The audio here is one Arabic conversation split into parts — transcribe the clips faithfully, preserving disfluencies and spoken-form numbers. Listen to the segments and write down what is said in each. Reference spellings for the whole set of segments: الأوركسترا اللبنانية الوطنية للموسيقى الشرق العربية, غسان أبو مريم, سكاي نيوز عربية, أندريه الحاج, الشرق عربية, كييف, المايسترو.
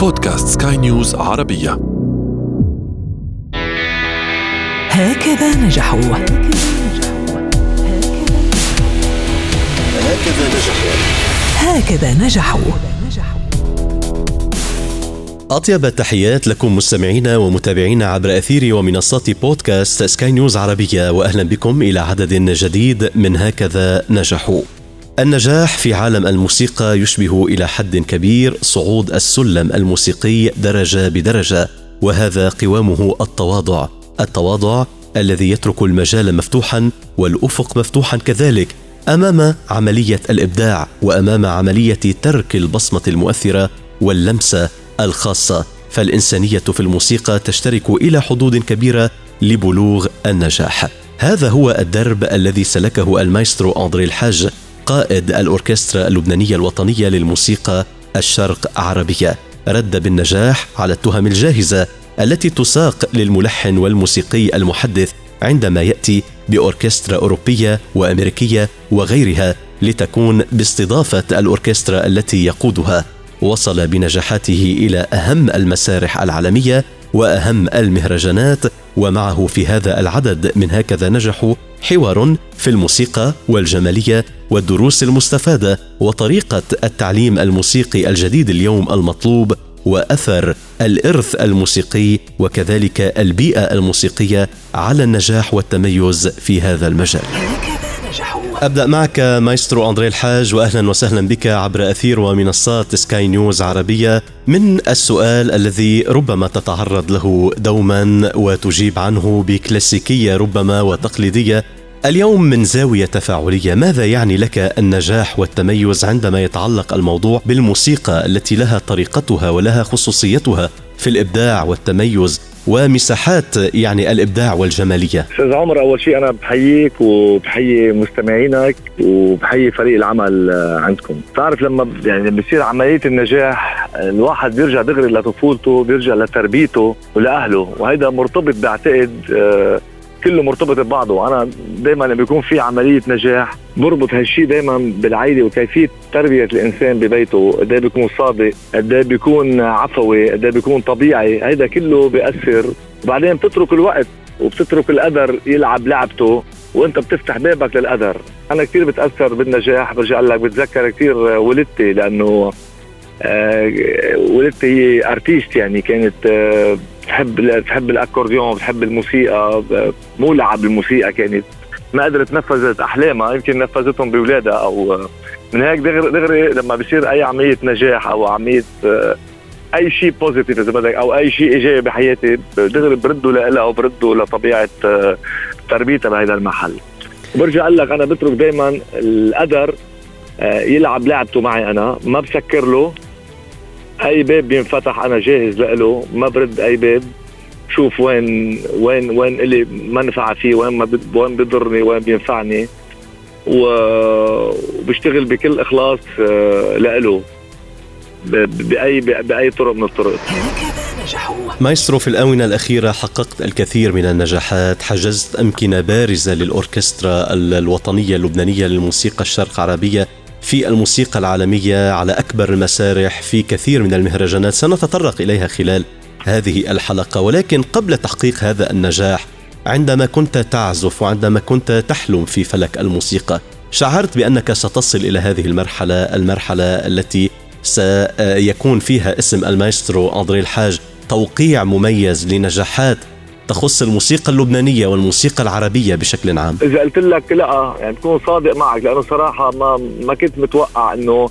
بودكاست سكاي نيوز عربية. هكذا نجحوا هكذا نجحوا هكذا نجحوا أطيب التحيات لكم مستمعينا ومتابعينا عبر أثير ومنصات بودكاست سكاي نيوز عربية، وأهلا بكم إلى عدد جديد من هكذا نجحوا. النجاح في عالم الموسيقى يشبه إلى حد كبير صعود السلم الموسيقي درجة بدرجة، وهذا قوامه التواضع، التواضع الذي يترك المجال مفتوحا والأفق مفتوحا كذلك أمام عملية الإبداع، وأمام عملية ترك البصمة المؤثرة واللمسة الخاصة. فالإنسانية في الموسيقى تشترك إلى حدود كبيرة لبلوغ النجاح. هذا هو الدرب الذي سلكه المايسترو أندريه الحاج، قائد الأوركسترا اللبنانية الوطنية للموسيقى الشرق العربية. رد بالنجاح على التهم الجاهزة التي تساق للملحن والموسيقي المحدث عندما يأتي بأوركسترا أوروبية وأمريكية وغيرها لتكون باستضافة الأوركسترا التي يقودها. وصل بنجاحاته إلى أهم المسارح العالمية وأهم المهرجانات، ومعه في هذا العدد من هكذا نجحوا حوار في الموسيقى والجمالية والدروس المستفادة وطريقة التعليم الموسيقي الجديد اليوم المطلوب، وأثر الإرث الموسيقي وكذلك البيئة الموسيقية على النجاح والتميز في هذا المجال. أبدأ معك مايسترو أندريه الحاج، وأهلا وسهلا بك عبر أثير ومنصات سكاي نيوز عربية. من السؤال الذي ربما تتعرض له دوما وتجيب عنه بكلاسيكية ربما وتقليدية، اليوم من زاوية تفاعلية، ماذا يعني لك النجاح والتميز عندما يتعلق الموضوع بالموسيقى التي لها طريقتها ولها خصوصيتها في الإبداع والتميز ومساحات يعني الإبداع والجمالية؟ أستاذ عمر، أول شيء أنا بحييك وبحيي مستمعينك وبحيي فريق العمل عندكم. تعرف لما يعني بصير عملية النجاح، الواحد بيرجع دغري لطفولته، بيرجع لتربيته ولأهله، وهذا مرتبط بعتقد كله مرتبط ببعضه. أنا دايما لما بيكون في عملية نجاح بربط هالشي دايما بالعائلة وكيفية تربية الإنسان ببيته، قد ايه بيكون صادق، قد ايه بيكون عفوي، قد ايه بيكون طبيعي، هيدا كله بيأثر. وبعدين بتترك الوقت وبتترك القدر يلعب لعبته وانت بتفتح بابك للقدر. أنا كتير بتأثر بالنجاح، برجع لك بتذكر كتير ولدتي، لأنه آه ولدتي هي أرتيست، يعني كانت آه بتحب بتحب الأكورديون، بتحب الموسيقى، مولعة بالموسيقى، كانت ما قدرت تنفذت أحلامها، يمكن نفذتهم بولادها. أو من هيك دغري دغري لما بيصير أي عملية نجاح أو عملية أي شيء بوزيتيف إذا بدك، أو أي شيء إيجابي بحياتي، دغري برده لها وبرده لطبيعة تربيتها بهذا المحل. برجع أقول لك أنا بترك دايما القدر يلعب لعبته معي، أنا ما بسكر له أي باب بينفتح، أنا جاهز له، ما برد أي باب، شوف وين وين وين اللي منفعة فيه، وين ما وين بيضرني، وين بينفعني، وبشتغل بكل إخلاص له بأي بأي طرق من الطرق. مايسترو، في الآونة الأخيرة حققت الكثير من النجاحات، حجزت أمكنة بارزة للأوركسترا الوطنية اللبنانية للموسيقى الشرق العربية في الموسيقى العالمية على أكبر المسارح في كثير من المهرجانات، سنتطرق إليها خلال هذه الحلقة. ولكن قبل تحقيق هذا النجاح، عندما كنت تعزف وعندما كنت تحلم في فلك الموسيقى، شعرت بأنك ستصل إلى هذه المرحلة، المرحلة التي سيكون فيها اسم المايسترو أندريه الحاج توقيع مميز لنجاحات تخص الموسيقى اللبنانية والموسيقى العربية بشكل عام؟ إذا قلت لك لا، يعني تكون صادق معك، لأنه صراحة ما ما كنت متوقع، إنه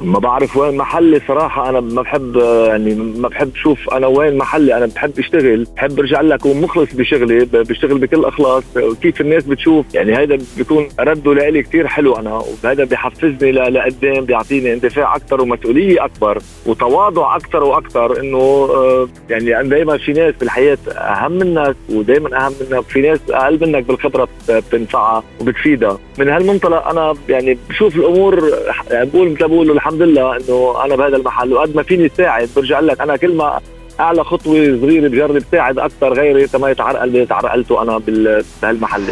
ما بعرف وين محلي صراحة. أنا ما بحب يعني ما بحب شوف أنا وين محلي، أنا بحب أشتغل، بحب أرجع لك ومخلص بشغلي، بشتغل بكل إخلاص كيف الناس بتشوف، يعني هذا بيكون رده لإلي كتير حلو أنا، وهذا بيحفزني لقدام، بيعطيني اندفاع أكتر ومسؤولية أكبر وتواضع أكتر وأكتر. إنه يعني دايما في ناس بالحياة أهم منك، ودايما أهم منك في ناس أقل منك بالخبرة بتنفعها وبتفيدها. من هالمنطلق أنا يعني بشوف الأمور، يعني بقول مثل بقول الحمد لله انه انا بهذا المحل، وقد ما فيني ساعد برجع لك انا كل ما اعلى خطوه صغيره بجرب ساعد اكثر غيري تما يتعرقل اللي تعرقلته انا بهالمحل.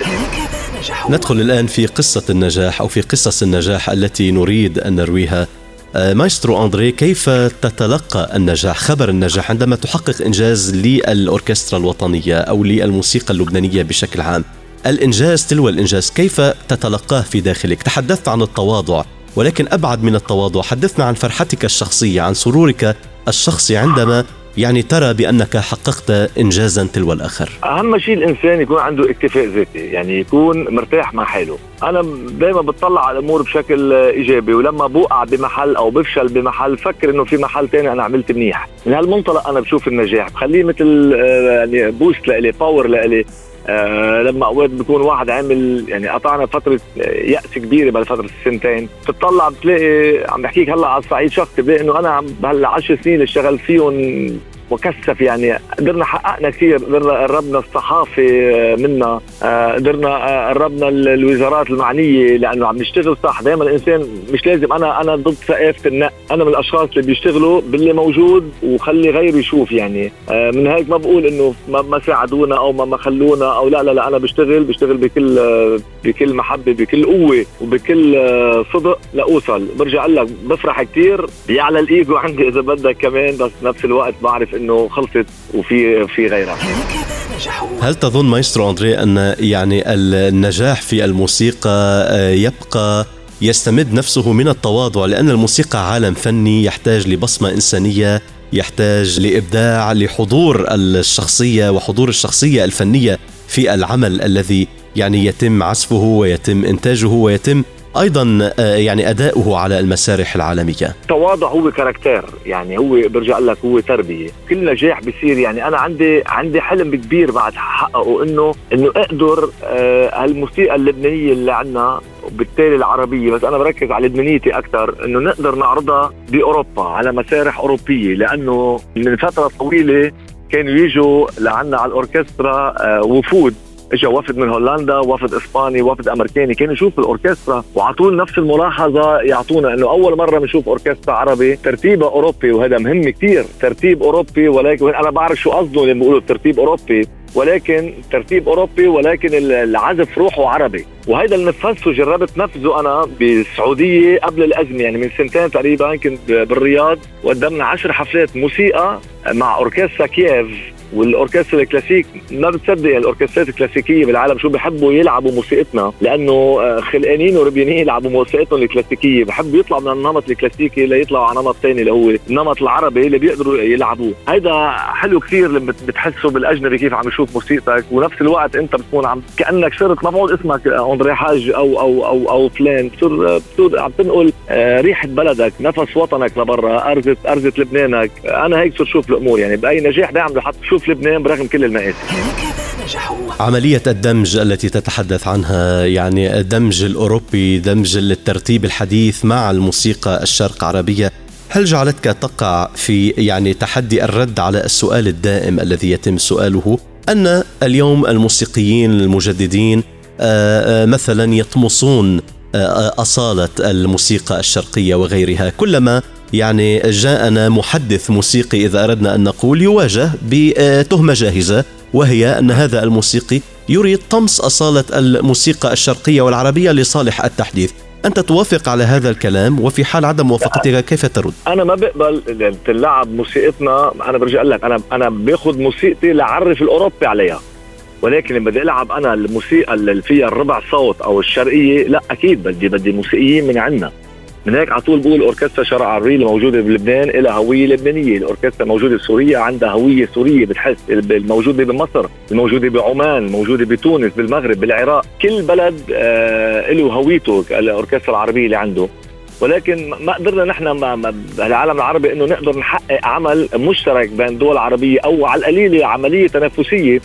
ندخل الان في قصه النجاح او في قصص النجاح التي نريد ان نرويها مايسترو أندريه، كيف تتلقى النجاح، خبر النجاح عندما تحقق إنجاز للأوركسترا الوطنية أو للموسيقى اللبنانية بشكل عام؟ الإنجاز تلو الإنجاز كيف تتلقاه في داخلك؟ تحدثت عن التواضع، ولكن أبعد من التواضع، حدثنا عن فرحتك الشخصية، عن سرورك الشخصي عندما يعني ترى بأنك حققت إنجازا تلو الآخر. أهم شيء الإنسان يكون عنده اكتفاء ذاتي، يعني يكون مرتاح مع حاله. أنا دايما بتطلع على الأمور بشكل إيجابي، ولما بوقع بمحل أو بفشل بمحل فكر إنه في محل تاني أنا عملت منيح. من هالمنطلق أنا بشوف النجاح، بخليه مثل يعني بوست لإلي، باور لإلي. أه لما اوقات بيكون واحد عامل يعني قطعنا فتره يأس كبيره بهالفتره السنتين، بتطلع بتلاقي عم بحكيك هلا على الصعيد شخصي، بلاقي انه انا هلا عشر سنين اللي اشتغل فيهم وكثف، يعني قدرنا حققنا كثير، قدرنا قربنا الصحافه منا، قدرنا قربنا الوزارات المعنيه، لانه عم نشتغل صح. دائما الانسان مش لازم، انا انا ضد ثقافه النق، انا من الاشخاص اللي بيشتغلوا باللي موجود وخلي غيره يشوف، يعني من هيك ما بقول انه ما ساعدونا او ما خلونا او لا لا لا انا بشتغل بشتغل بكل بكل محبه، بكل قوه وبكل صدق لاوصل. برجع لك بفرح كثير، بيعلى الايجو عندي اذا بدك كمان، بس نفس الوقت بعرف إنه خلصت وفي في غيرها. هل تظن مايسترو أندريه أن يعني النجاح في الموسيقى يبقى يستمد نفسه من التواضع، لأن الموسيقى عالم فني يحتاج لبصمة إنسانية، يحتاج لإبداع، لحضور الشخصية وحضور الشخصية الفنية في العمل الذي يعني يتم عزفه ويتم إنتاجه ويتم أيضا يعني أداؤه على المسارح العالمية؟ التواضع هو كاركتير، يعني هو برجع لك هو تربية. كل نجاح بيصير، يعني أنا عندي عندي حلم كبير بعد حققه، إنه إنه أقدر هالموسيقى اللبنانية اللي عنا وبالتالي العربية، بس أنا بركز على لبنانيتي أكتر، إنه نقدر نعرضها بأوروبا على مسارح أوروبية، لأنه من فترة طويلة كانوا يجوا لعنا على الأوركسترا وفود، اجا وفد من هولندا، وفد اسباني، وفد امريكاني، كانوا يشوفوا الاوركسترا وعطونا نفس الملاحظه، يعطونا انه اول مره بنشوف اوركسترا عربي ترتيبها اوروبي، وهذا مهم كثير، ترتيب اوروبي. ولكن انا بعرف شو قصدوا لما بيقولوا ترتيب اوروبي، ولكن ترتيب اوروبي ولكن العزف روحه عربي، وهذا اللي نفذته، جربت نفذه انا بالسعوديه قبل الازمه، يعني من سنتين تقريبا كنت بالرياض، وقدمنا عشر حفلات موسيقى مع اوركسترا كييف والأوركسترا الكلاسيك. ما بتصدق الأوركسترات الكلاسيكية بالعالم شو بيحبوا يلعبوا موسيقتنا، لأنه خلقانين وربيانين يلعبوا موسيقتهم الكلاسيكية، بيحبوا يطلعوا من النمط الكلاسيكي ليطلعوا على نمط ثاني اللي هو النمط العربي اللي بيقدروا يلعبوه. هذا حلو كثير لما بتحسه بالأجنبي كيف عم يشوف موسيقتك، ونفس الوقت أنت بتكون عم كأنك صرت مبعوض اسمك أندريه الحاج أو أو أو أو فلان، بتصير بتصير عم تنقل ريحة بلدك، نفس وطنك لبرا، أرزة أرزة لبنانك. أنا هيك صرت شوف الأمور، يعني بأي نجاح بيعملوا حط في لبنان برغم كل المآسي. عملية الدمج التي تتحدث عنها، يعني الدمج الأوروبي، دمج الترتيب الحديث مع الموسيقى الشرق عربية، هل جعلتك تقع في يعني تحدي الرد على السؤال الدائم الذي يتم سؤاله، أن اليوم الموسيقيين المجددين مثلا يطمسون أصالة الموسيقى الشرقية وغيرها؟ كلما يعني جاءنا محدث موسيقي إذا أردنا أن نقول يواجه بتهمة جاهزة، وهي أن هذا الموسيقي يريد طمس أصالة الموسيقى الشرقية والعربية لصالح التحديث. أنت توافق على هذا الكلام، وفي حال عدم موافقتك كيف ترد؟ أنا ما بقبل تلعب موسيقتنا، أنا برجع لك أنا أنا باخذ موسيقتي لعرف الأوروبي عليها، ولكن لما بدي ألعب أنا الموسيقى اللي فيها الربع صوت أو الشرقية، لا أكيد بدي بدي موسيقيين من عنا. من هيك على طول بقول اوركسترا شرق عربي الموجوده بلبنان لها هويه لبنانيه، الاوركسترا موجوده بسوريا عندها هويه سوريه، بتحس الموجوده بمصر، الموجوده بعمان، الموجوده بتونس، بالمغرب، بالعراق، كل بلد آه له هويته الاوركسترا العربيه اللي عنده. ولكن ما قدرنا نحن بالعالم العربي انه نقدر نحقق عمل مشترك بين دول عربيه، او على القليله عمليه تنافسيه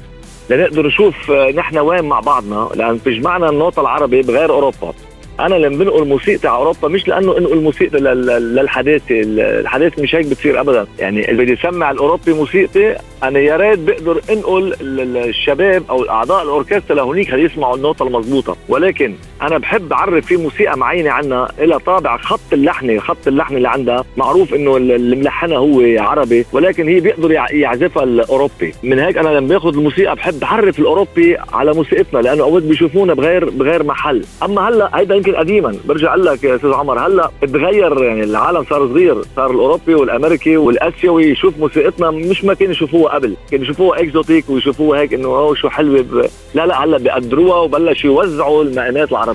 لنقدر نشوف نحن وين مع بعضنا، لان بيجمعنا النوطه العربي بغير اوروبا. انا لما بنقول موسيقى على اوروبا مش لانه انقل موسيقى للحداثه، الحداثه مش هيك بتصير ابدا، يعني اللي بدي يسمع الاوروبي موسيقى انا يا ريت بقدر انقل الشباب او اعضاء الاوركسترا لهونيك هيسمعوا النوتة المضبوطة، ولكن انا بحب اعرف في موسيقى معينة عنا لها طابع خط اللحن، خط اللحن اللي عندها معروف انه اللي ملحنها هو عربي ولكن هي بيقدر يعزفها الاوروبي. من هيك انا لما باخذ الموسيقى بحب اعرف الاوروبي على موسيقتنا لانه اوقات بيشوفونا بغير بغير محل. اما هلا هيدا يمكن قديما، برجع اقول لك يا استاذ عمر هلا اتغير، يعني العالم صار صغير، صار الاوروبي والامريكي والاسيوي يشوف موسيقتنا مش ما كانوا يشوفوها قبل، كانوا يشوفوها اكزوتيك ويشوفوها هيك انه اوه شو حلوه ب... لا لا هلا بيقدروها وبلشوا يوزعوا المقامات العربيه.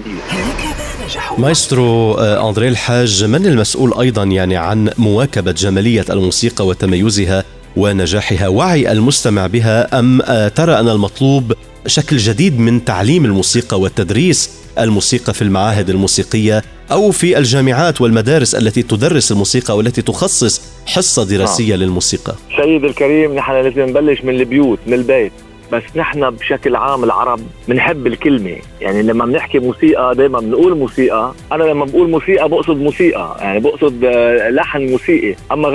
مايسترو أندريه الحاج، من المسؤول ايضا يعني عن مواكبه جماليه الموسيقى وتميزها ونجاحها، وعي المستمع بها، ام ترى ان المطلوب شكل جديد من تعليم الموسيقى والتدريس الموسيقى في المعاهد الموسيقية أو في الجامعات والمدارس التي تدرس الموسيقى والتي تخصص حصة دراسية آه. للموسيقى؟ سيد الكريم، نحن لازم نبلش من البيوت، من البيت، بس نحن بشكل عام العرب بنحب الكلمة، يعني لما بنحكي موسيقى دايما بنقول موسيقى، أنا لما بقول موسيقى بقصد موسيقى، يعني بقصد لحن موسيقي، أما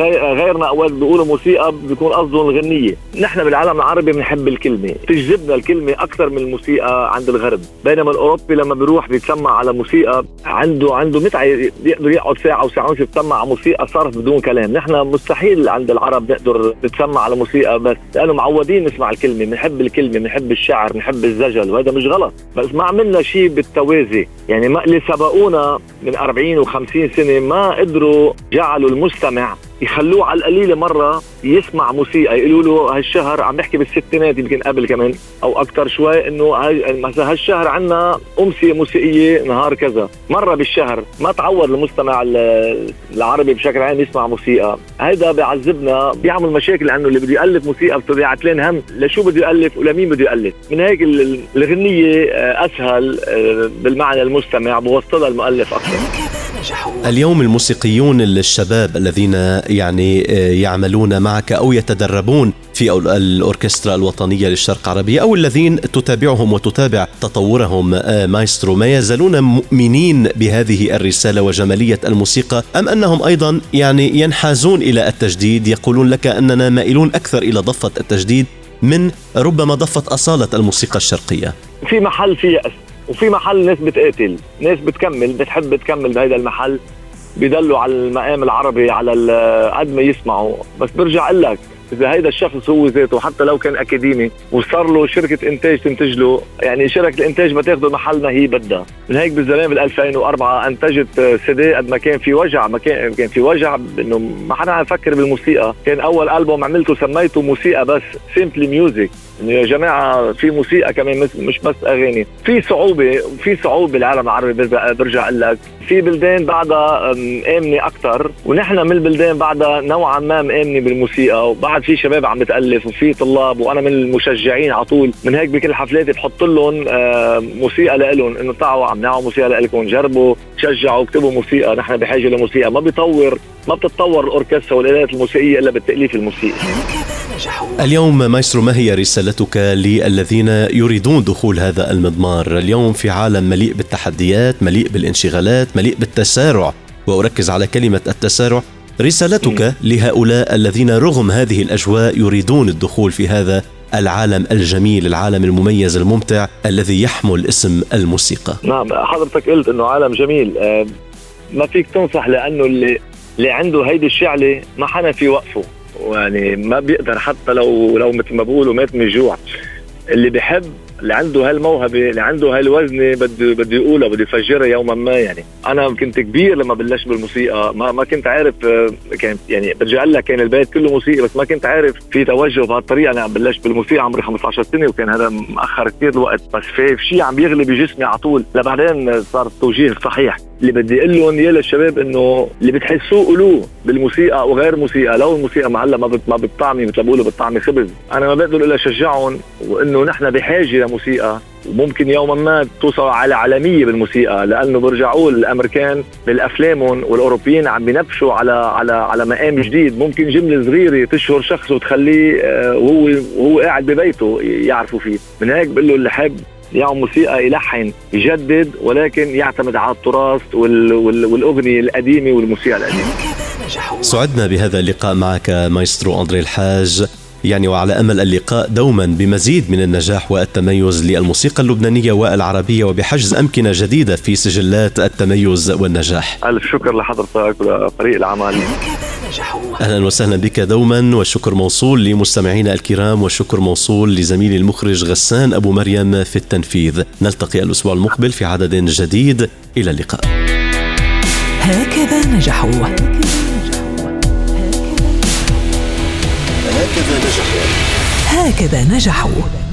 غيرنا أوقات بيقولوا موسيقى بيكون قصدهم الغنية. نحن بالعالم العربي بنحب الكلمة، تجذبنا الكلمة أكثر من الموسيقى عند الغرب، بينما الأوروبي لما بيروح بيتسمع على موسيقى عنده عنده متعة، يقدر يقعد ساعة أو ساعة يتسمع على موسيقى صرف بدون كلام. نحن مستحيل عند العرب نقدر نتسمع على موسيقى بس، لأنه معودين نسمع الكلمة، بنحب الكلمة، بنحب الشعر، بنحب الزجل، وهذا مش غلط، بس ما عملنا شيء بالتوازي. يعني ما اللي سبقونا من أربعين و50 سنة ما قدروا جعلوا المستمع يخلوه على القليلة مرة يسمع موسيقى، يقولوا له هالشهر، عم بحكي بالستينات يمكن قبل كمان أو أكتر شوي، إنه مثلا هالشهر عنا أمسية موسيقية نهار كذا مرة بالشهر. ما تعود المستمع العربي بشكل عام يسمع موسيقى، هيدا بيعذبنا، بيعمل مشاكل، لأنه اللي بده يألف موسيقى بده يعتلين هم لشو بده يألف ولمين بده يألف. من هيك الغنية أسهل بالمعنى المستمع، بوصلها المؤلف أكثر. اليوم الموسيقيون الشباب الذين يعني يعملون معك أو يتدربون في الأوركسترا الوطنية للشرق العربية أو الذين تتابعهم وتتابع تطورهم مايسترو، ما يزالون مؤمنين بهذه الرسالة وجمالية الموسيقى، أم أنهم أيضا يعني ينحازون إلى التجديد، يقولون لك أننا مائلون أكثر إلى ضفة التجديد من ربما ضفة أصالة الموسيقى الشرقية؟ في محل في يأس، وفي محل ناس بتقاتل، ناس بتكمل، بتحب تكمل بهذا المحل، بيدلوا على المقام العربي على قد ما يسمعوا. بس برجع اقول لك اذا هيدا الشخص هو ذاته حتى لو كان اكاديمي وصار له شركه انتاج تنتج له، يعني شركه الانتاج بتاخذه محل ما هي بدها. من هيك بالزمان بال ألفين وأربعة انتجت سيدي قد ما كان في وجع، ما كان كان في وجع انه ما حدا عم يفكر بالموسيقى. كان اول ألبوم عملته سميته موسيقى بس، سيمبلي ميوزك، انه يا جماعه في موسيقى كمان مش بس اغاني. في صعوبه، في صعوبه بالعالم العربي، برجع اقول لك في بلدان بعدها امنه اكثر، ونحن من البلدان بعدها نوعا ما مامنه بالموسيقى، وبعد في شباب عم بتالف وفي طلاب، وانا من المشجعين على طول. من هيك بكل حفلاتي بحط لهم موسيقى لهم، انه تعالوا عم نعمل موسيقى لكم، جربوا، شجعوا، اكتبوا موسيقى، نحن بحاجه لموسيقى. ما بيطور ما بتتطور الاوركسترا والالات الموسيقيه الا بالتاليف الموسيقي. اليوم مايسترو، ما هي رسالتك للذين يريدون دخول هذا المضمار اليوم في عالم مليء بالتحديات، مليء بالانشغالات، مليء بالتسارع، وأركز على كلمة التسارع، رسالتك م. لهؤلاء الذين رغم هذه الأجواء يريدون الدخول في هذا العالم الجميل، العالم المميز الممتع الذي يحمل اسم الموسيقى؟ نعم، حضرتك قلت أنه عالم جميل، ما فيك تنصح، لأنه اللي, اللي عنده هيدي الشعلة ما حنا في وقفه، يعني ما بيقدر حتى لو لو مثل ما بقولوا مات من الجوع. اللي بحب، اللي عنده هالموهبه، اللي عنده هالوزنه، بده بده يقولها، بده يفجرها يوما ما. يعني انا كنت كبير لما بلشت بالموسيقى، ما ما كنت عارف، كان يعني برجع اقول لك كان البيت كله موسيقى بس ما كنت عارف في توجه بهالطريقه. انا بلشت بالموسيقى عمري خمسة عشر سنه، وكان هذا مأخر كثير الوقت، بس في شيء عم يغلي بجسمي على طول. لبعدين صار التوجيه الصحيح. اللي بدي اقول لهم يا للشباب انه اللي بتحسوه قولوه، بالموسيقى وغير موسيقى، لو الموسيقى معلقه ما ما بتطعمي مثل ما بيقولوا بتطعمي خبز. انا ما بقدر الا اشجعهم، وانه نحن بحاجه موسيقى، وممكن يوما ما توصل على عالميه بالموسيقى، لانه برجعوا الامريكان بالافلامهم والاوروبيين عم بينبشوا على على على مقام جديد. ممكن جمله صغيره تشهر شخص وتخليه وهو وهو قاعد ببيته يعرفوا فيه. من هيك بقول له اللي حب يعمل موسيقى يلحن، يجدد، ولكن يعتمد على التراث وال وال والاغنيه القديمه والموسيقى القديمه. سعدنا بهذا اللقاء معك مايسترو أندريه الحاج، يعني وعلى أمل اللقاء دوما بمزيد من النجاح والتميز للموسيقى اللبنانية والعربية وبحجز أمكنة جديدة في سجلات التميز والنجاح. ألف شكر لحضرتك ولفريق العمل. أهلا وسهلا بك دوما، والشكر موصول لمستمعينا الكرام، والشكر موصول لزميلي المخرج غسان أبو مريم في التنفيذ. نلتقي الأسبوع المقبل في عدد جديد، إلى اللقاء. هكذا نجحوا هكذا نجحوا هكذا نجحوا